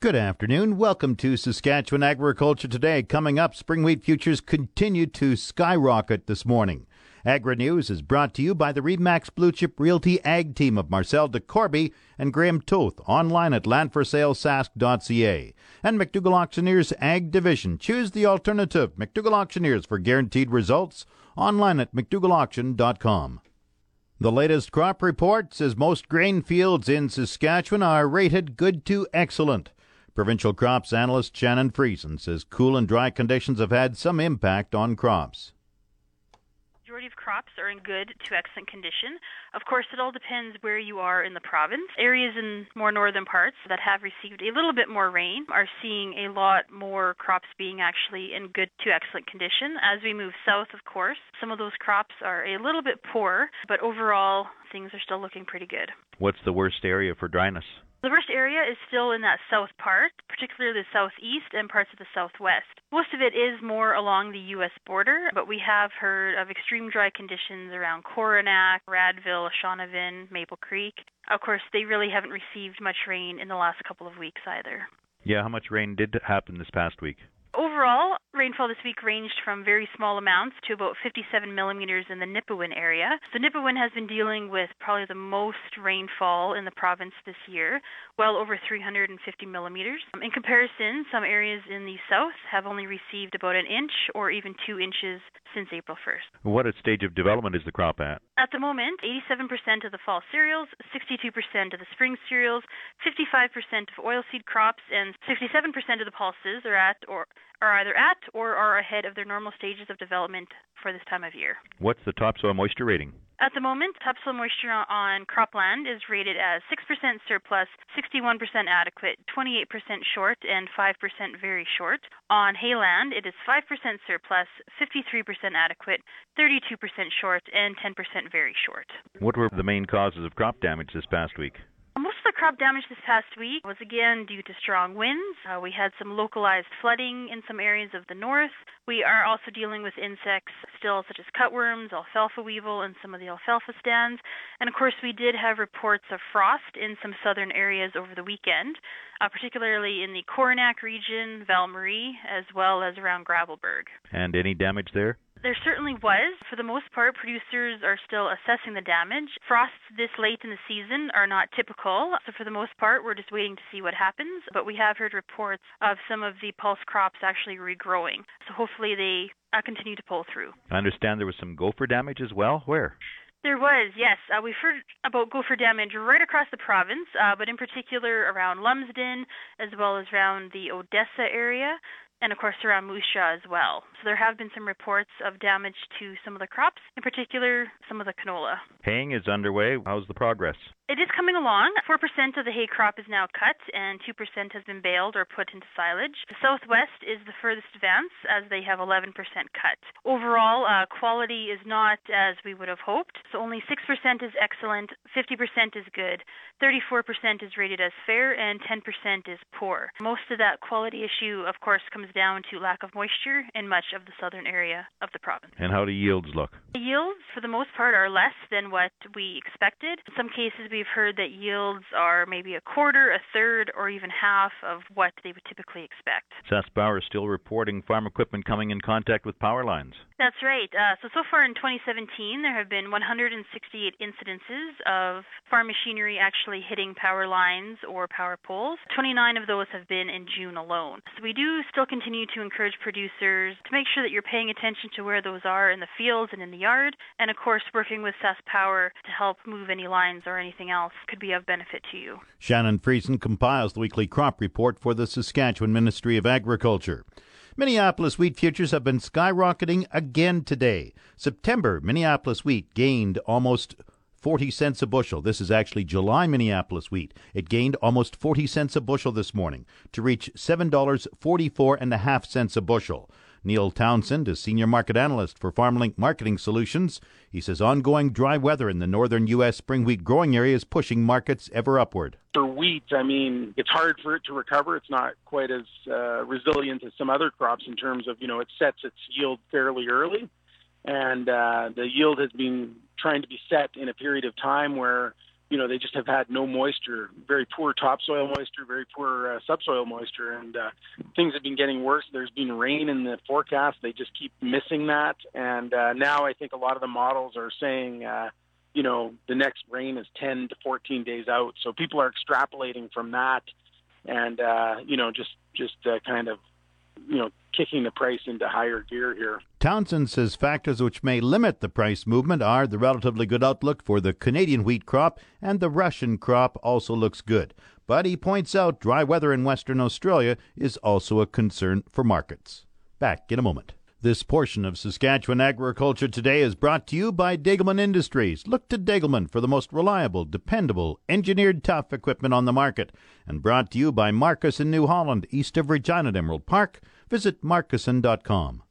Good afternoon. Welcome to Saskatchewan Agriculture Today. Coming up, spring wheat futures continue to skyrocket this morning. Agri-News is brought to you by the RE/MAX Blue Chip Realty Ag Team of Marcel DeCorby and Graham Toth, online at landforsalesask.ca. And McDougall Auctioneers Ag Division. Choose the alternative. McDougall Auctioneers for guaranteed results, online at mcdougallauction.com. The latest crop report says most grain fields in Saskatchewan are rated good to excellent. Provincial crops analyst Shannon Friesen says cool and dry conditions have had some impact on crops. The majority of crops are in good to excellent condition. Of course, it all depends where you are in the province. Areas in more northern parts that have received a little bit more rain are seeing a lot more crops being actually in good to excellent condition. As we move south, of course, some of those crops are a little bit poor, but overall, things are still looking pretty good. What's the worst area for dryness? The worst area is still in that south part, particularly the southeast and parts of the southwest. Most of it is more along the U.S. border, but we have heard of extreme dry conditions around Coronach, Radville, Shaunavon, Maple Creek. Of course, they really haven't received much rain in the last couple of weeks either. Yeah, how much rain did happen this past week? Overall, rainfall this week ranged from very small amounts to about 57 millimeters in the Nipawin area. So Nipawin has been dealing with probably the most rainfall in the province this year, well over 350 millimeters. In comparison, some areas in the south have only received about an inch or even 2 inches since April 1st. What stage of development is the crop at? At the moment, 87% of the fall cereals, 62% of the spring cereals, 55% of oilseed crops, and 67% of the pulses are either at or ahead of their normal stages of development for this time of year. What's the topsoil moisture rating? At the moment, topsoil moisture on cropland is rated as 6% surplus, 61% adequate, 28% short, and 5% very short. On hayland, it is 5% surplus, 53% adequate, 32% short, and 10% very short. What were the main causes of crop damage this past week? Most of the crop damage this past week was again due to strong winds. We had some localized flooding in some areas of the north. We are also dealing with insects still such as cutworms, alfalfa weevil, and some of the alfalfa stands. And of course, we did have reports of frost in some southern areas over the weekend, particularly in the Coronach region, Valmarie, as well as around Gravelberg. And any damage there? There certainly was. For the most part, producers are still assessing the damage. Frosts this late in the season are not typical, so for the most part, we're just waiting to see what happens. But we have heard reports of some of the pulse crops actually regrowing, so hopefully they continue to pull through. I understand there was some gopher damage as well. Where? There was, yes. We've heard about gopher damage right across the province, but in particular around Lumsden, as well as around the Odessa area. And, of course, around Moose Jaw as well. So there have been some reports of damage to some of the crops, in particular some of the canola. Haying is underway. How's the progress? It is coming along. 4% of the hay crop is now cut, and 2% has been baled or put into silage. The southwest is the furthest advance, as they have 11% cut. Overall, quality is not as we would have hoped. So only 6% is excellent, 50% is good, 34% is rated as fair, and 10% is poor. Most of that quality issue, of course, comes down to lack of moisture in much of the southern area of the province. And how do yields look? The yields, for the most part, are less than what we expected. In some cases, we've heard that yields are maybe a quarter, a third, or even half of what they would typically expect. Saskbauer is still reporting farm equipment coming in contact with power lines. That's right. So far in 2017, there have been 168 incidences of farm machinery actually hitting power lines or power poles. 29 of those have been in June alone. So we do still continue to encourage producers to make sure that you're paying attention to where those are in the fields and in the yard, and of course working with Saskpower to help move any lines or anything else could be of benefit to you. Shannon Friesen compiles the weekly crop report for the Saskatchewan Ministry of Agriculture. Minneapolis wheat futures have been skyrocketing again today. September Minneapolis wheat gained almost 40 cents a bushel. This is actually July Minneapolis wheat. It gained almost 40 cents a bushel this morning to reach $7.44.5 a bushel. Neil Townsend is senior market analyst for FarmLink Marketing Solutions. He says ongoing dry weather in the northern U.S. spring wheat growing area is pushing markets ever upward. For wheat, it's hard for it to recover. It's not quite as resilient as some other crops in terms of, it sets its yield fairly early. And the yield has been trying to be set in a period of time where they just have had no moisture, very poor topsoil moisture, very poor subsoil moisture, and things have been getting worse. There's been rain in the forecast. They just keep missing that, and now I think a lot of the models are saying, the next rain is 10 to 14 days out. So people are extrapolating from that and, kicking the price into higher gear here. Townsend says factors which may limit the price movement are the relatively good outlook for the Canadian wheat crop, and the Russian crop also looks good. But he points out dry weather in Western Australia is also a concern for markets. Back in a moment. This portion of Saskatchewan Agriculture Today is brought to you by Degelman Industries. Look to Degelman for the most reliable, dependable, engineered tough equipment on the market. And brought to you by Marcuson in New Holland, east of Regina at Emerald Park. Visit Marcuson.com.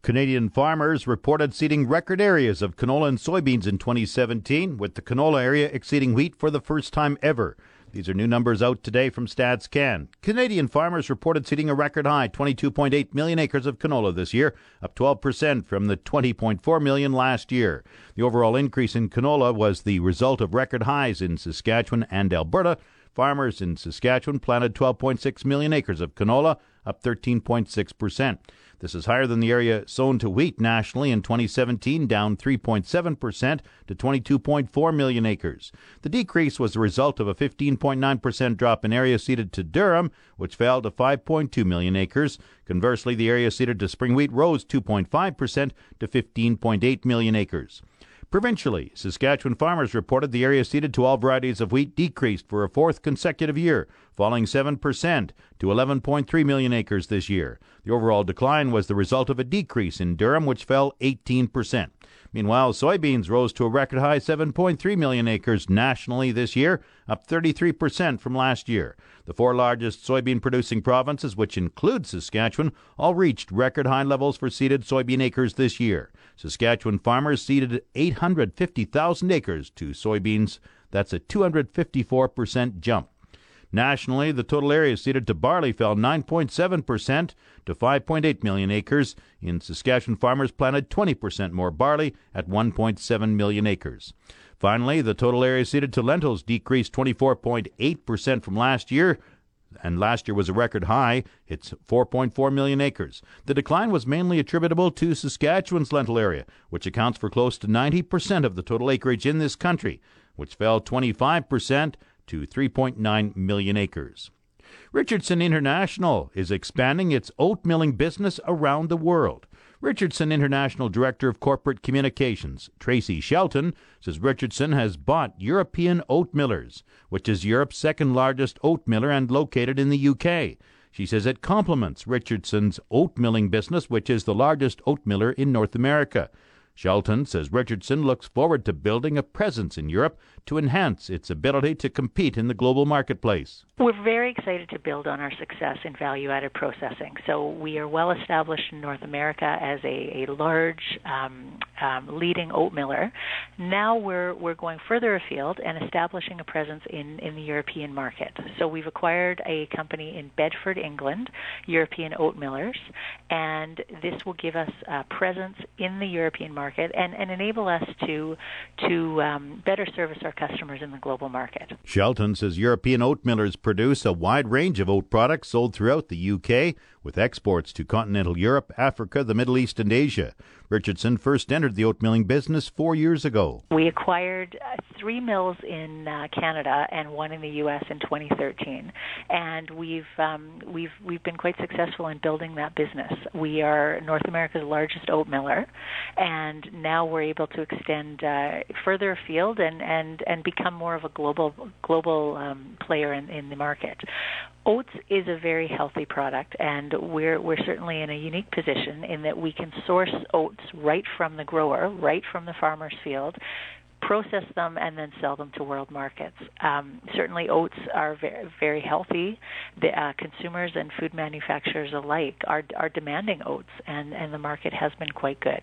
Canadian farmers reported seeding record areas of canola and soybeans in 2017, with the canola area exceeding wheat for the first time ever. These are new numbers out today from StatsCan. Canadian farmers reported seeding a record high 22.8 million acres of canola this year, up 12% from the 20.4 million last year. The overall increase in canola was the result of record highs in Saskatchewan and Alberta. Farmers in Saskatchewan planted 12.6 million acres of canola, up 13.6%. This is higher than the area sown to wheat nationally in 2017, down 3.7% to 22.4 million acres. The decrease was the result of a 15.9% drop in area ceded to durum, which fell to 5.2 million acres. Conversely, the area ceded to spring wheat rose 2.5% to 15.8 million acres. Provincially, Saskatchewan farmers reported the area ceded to all varieties of wheat decreased for a fourth consecutive year, falling 7% to 11.3 million acres this year. The overall decline was the result of a decrease in durum, which fell 18%. Meanwhile, soybeans rose to a record high 7.3 million acres nationally this year, up 33% from last year. The four largest soybean-producing provinces, which include Saskatchewan, all reached record high levels for seeded soybean acres this year. Saskatchewan farmers seeded 850,000 acres to soybeans. That's a 254% jump. Nationally, the total area ceded to barley fell 9.7% to 5.8 million acres. In Saskatchewan, farmers planted 20% more barley at 1.7 million acres. Finally, the total area ceded to lentils decreased 24.8% from last year, and last year was a record high. It's 4.4 million acres. The decline was mainly attributable to Saskatchewan's lentil area, which accounts for close to 90% of the total acreage in this country, which fell 25% to 3.9 million acres. Richardson International is expanding its oat milling business around the world. Richardson International Director of Corporate Communications, Tracy Shelton, says Richardson has bought European Oat Millers, which is Europe's second largest oat miller and located in the UK. She says it complements Richardson's oat milling business, which is the largest oat miller in North America. Shelton says Richardson looks forward to building a presence in Europe to enhance its ability to compete in the global marketplace. We're very excited to build on our success in value-added processing. So we are well established in North America as a large leading oat miller. Now we're going further afield and establishing a presence in the European market. So we've acquired a company in Bedford, England, European Oat Millers, and this will give us a presence in the European market. And enable us to better service our customers in the global market. Shelton says European oat millers produce a wide range of oat products sold throughout the UK, with exports to continental Europe, Africa, the Middle East, and Asia. Richardson first entered the oat milling business 4 years ago. We acquired 3 mills in Canada and 1 in the U.S. in 2013, and we've been quite successful in building that business. We are North America's largest oat miller, and now we're able to extend further afield and become more of a global player in the market. Oats is a very healthy product, and we're certainly in a unique position in that we can source oats right from the grower, right from the farmer's field, process them, and then sell them to world markets. Certainly oats are very, very healthy. The consumers and food manufacturers alike are demanding oats, and the market has been quite good.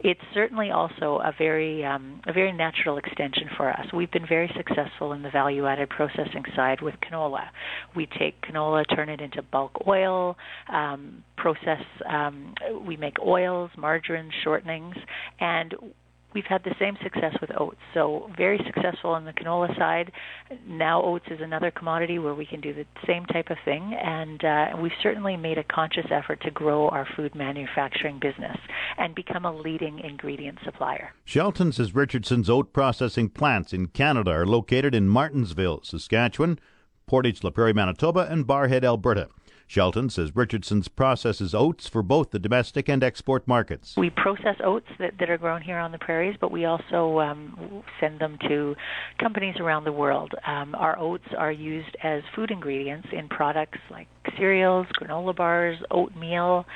It's certainly also a very natural extension for us. We've been very successful in the value-added processing side with canola. We take canola, turn it into bulk oil, we make oils, margarines, shortenings, and we've had the same success with oats. So very successful on the canola side. Now oats is another commodity where we can do the same type of thing, and we've certainly made a conscious effort to grow our food manufacturing business and become a leading ingredient supplier. Shelton says Richardson's oat processing plants in Canada are located in Martinsville, Saskatchewan, Portage La Prairie, Manitoba, and Barhead, Alberta. Shelton says Richardson's processes oats for both the domestic and export markets. We process oats that are grown here on the prairies, but we also send them to companies around the world. Our oats are used as food ingredients in products like cereals, granola bars, oatmeal,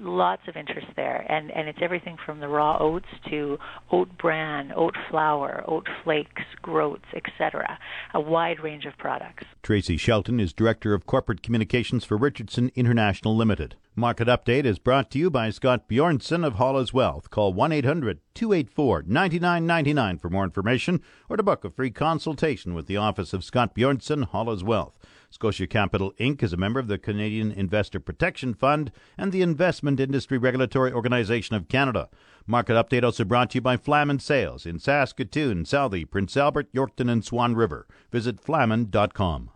lots of interest there. And it's everything from the raw oats to oat bran, oat flour, oat flakes, groats, etc. A wide range of products. Tracy Shelton is Director of Corporate Communications for Richardson International Limited. Market Update is brought to you by Scott Bjornson of Hollis Wealth. Call 1-800-284-9999 for more information or to book a free consultation with the office of Scott Bjornson, Hollis Wealth. Scotia Capital Inc. is a member of the Canadian Investor Protection Fund and the Investment Industry Regulatory Organization of Canada. Market Update also brought to you by Flamin Sales in Saskatoon, Southie, Prince Albert, Yorkton, and Swan River. Visit flamin.com.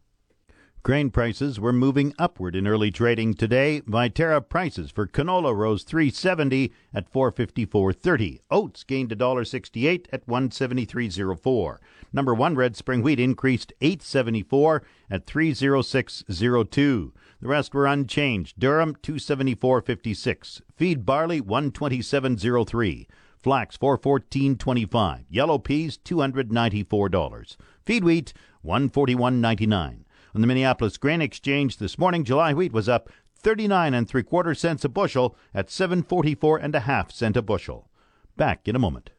Grain prices were moving upward in early trading today. Viterra prices for canola rose $3.70 at $4.54.30. Oats gained $1.68 at $1.73.04. Number one red spring wheat increased $8.74 at $3.06.02. The rest were unchanged. Durum $2.74.56. Feed barley $1.27.03. Flax $4.14.25. Yellow peas $294. Feed wheat $141.99. On the Minneapolis Grain Exchange this morning, July wheat was up 39 3/4 cents a bushel at 7.44 1/2 cents a bushel. Back in a moment.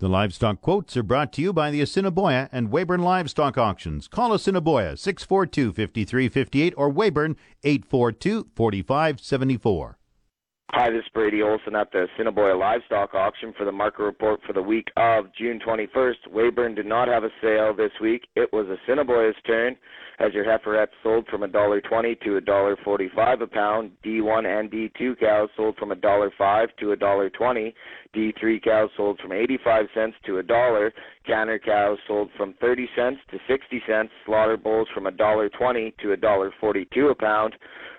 The livestock quotes are brought to you by the Assiniboia and Weyburn Livestock Auctions. Call Assiniboia 642-5358 or Weyburn 842-4574. Hi, this is Brady Olson at the Assiniboia Livestock Auction for the market report for the week of June 21st. Weyburn did not have a sale this week. It was Assiniboia's turn, as your heiferettes sold from $1.20 to $1.45 a pound. D1 and D2 cows sold from $1.05 to $1.20. D3 cows sold from 85 cents to $1. Canner cows sold from 30 cents to 60 cents. Slaughter bulls from $1.20 to $1.42 a pound.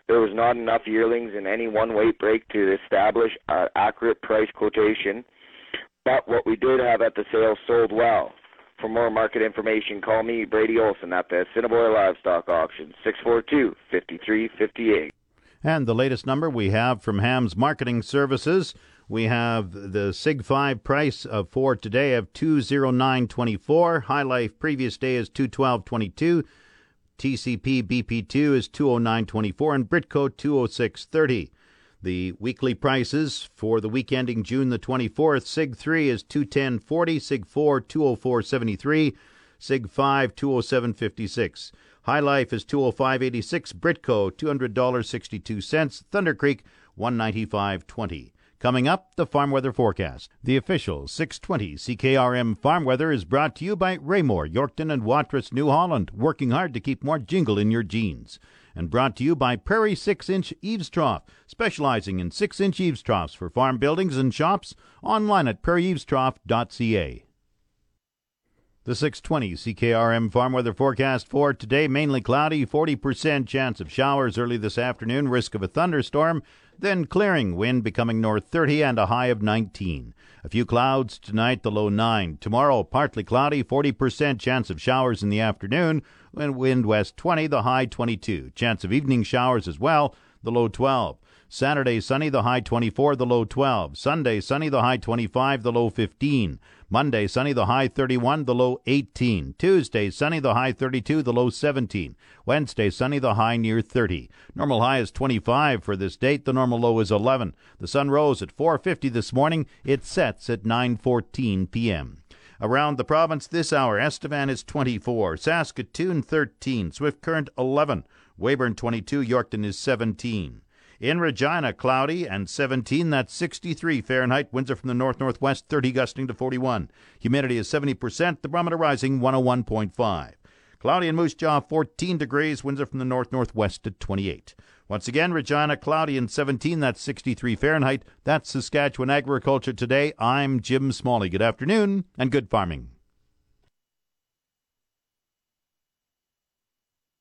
There was not enough yearlings in any one weight break to establish an accurate price quotation, but what we did have at the sale sold well. For more market information, call me, Brady Olson, at the Assiniboia Livestock Auction, 642-5358. And the latest number we have from Ham's Marketing Services, we have the Sig 5 price for today of $209.24. High Life previous day is $212.22. TCP BP2 is $209.24 and Britco $206.30. The weekly prices for the week ending June the 24th, Sig 3 is $210.40, Sig 4 $204.73, Sig 5 $207.56. High Life is $205.86, Britco $200.62, Thunder Creek $195.20. Coming up, the farm weather forecast. The official 620 CKRM farm weather is brought to you by Raymore, Yorkton, and Watrous, New Holland, working hard to keep more jingle in your jeans. And brought to you by Prairie 6-inch Eaves Trough, specializing in 6-inch eaves troughs for farm buildings and shops, online at prairieeavestrough.ca. The 620 CKRM farm weather forecast for today, mainly cloudy, 40% chance of showers early this afternoon, risk of a thunderstorm, then clearing, wind becoming north 30 and a high of 19. A few clouds tonight, the low 9. Tomorrow, partly cloudy, 40% chance of showers in the afternoon, and wind west 20, the high 22. Chance of evening showers as well, the low 12. Saturday, sunny, the high 24, the low 12. Sunday, sunny, the high 25, the low 15. Monday, sunny, the high 31, the low 18. Tuesday, sunny, the high 32, the low 17. Wednesday, sunny, the high near 30. Normal high is 25 for this date. The normal low is 11. The sun rose at 4:50 this morning. It sets at 9:14 p.m. Around the province this hour, Estevan is 24, Saskatoon 13, Swift Current 11, Weyburn 22, Yorkton is 17. In Regina, cloudy and 17, that's 63 Fahrenheit. Winds are from the north-northwest, 30 gusting to 41. Humidity is 70%, the barometer rising 101.5. Cloudy in Moose Jaw, 14 degrees. Winds are from the north-northwest at 28. Once again, Regina, cloudy and 17, that's 63 Fahrenheit. That's Saskatchewan Agriculture Today. I'm Jim Smalley. Good afternoon and good farming.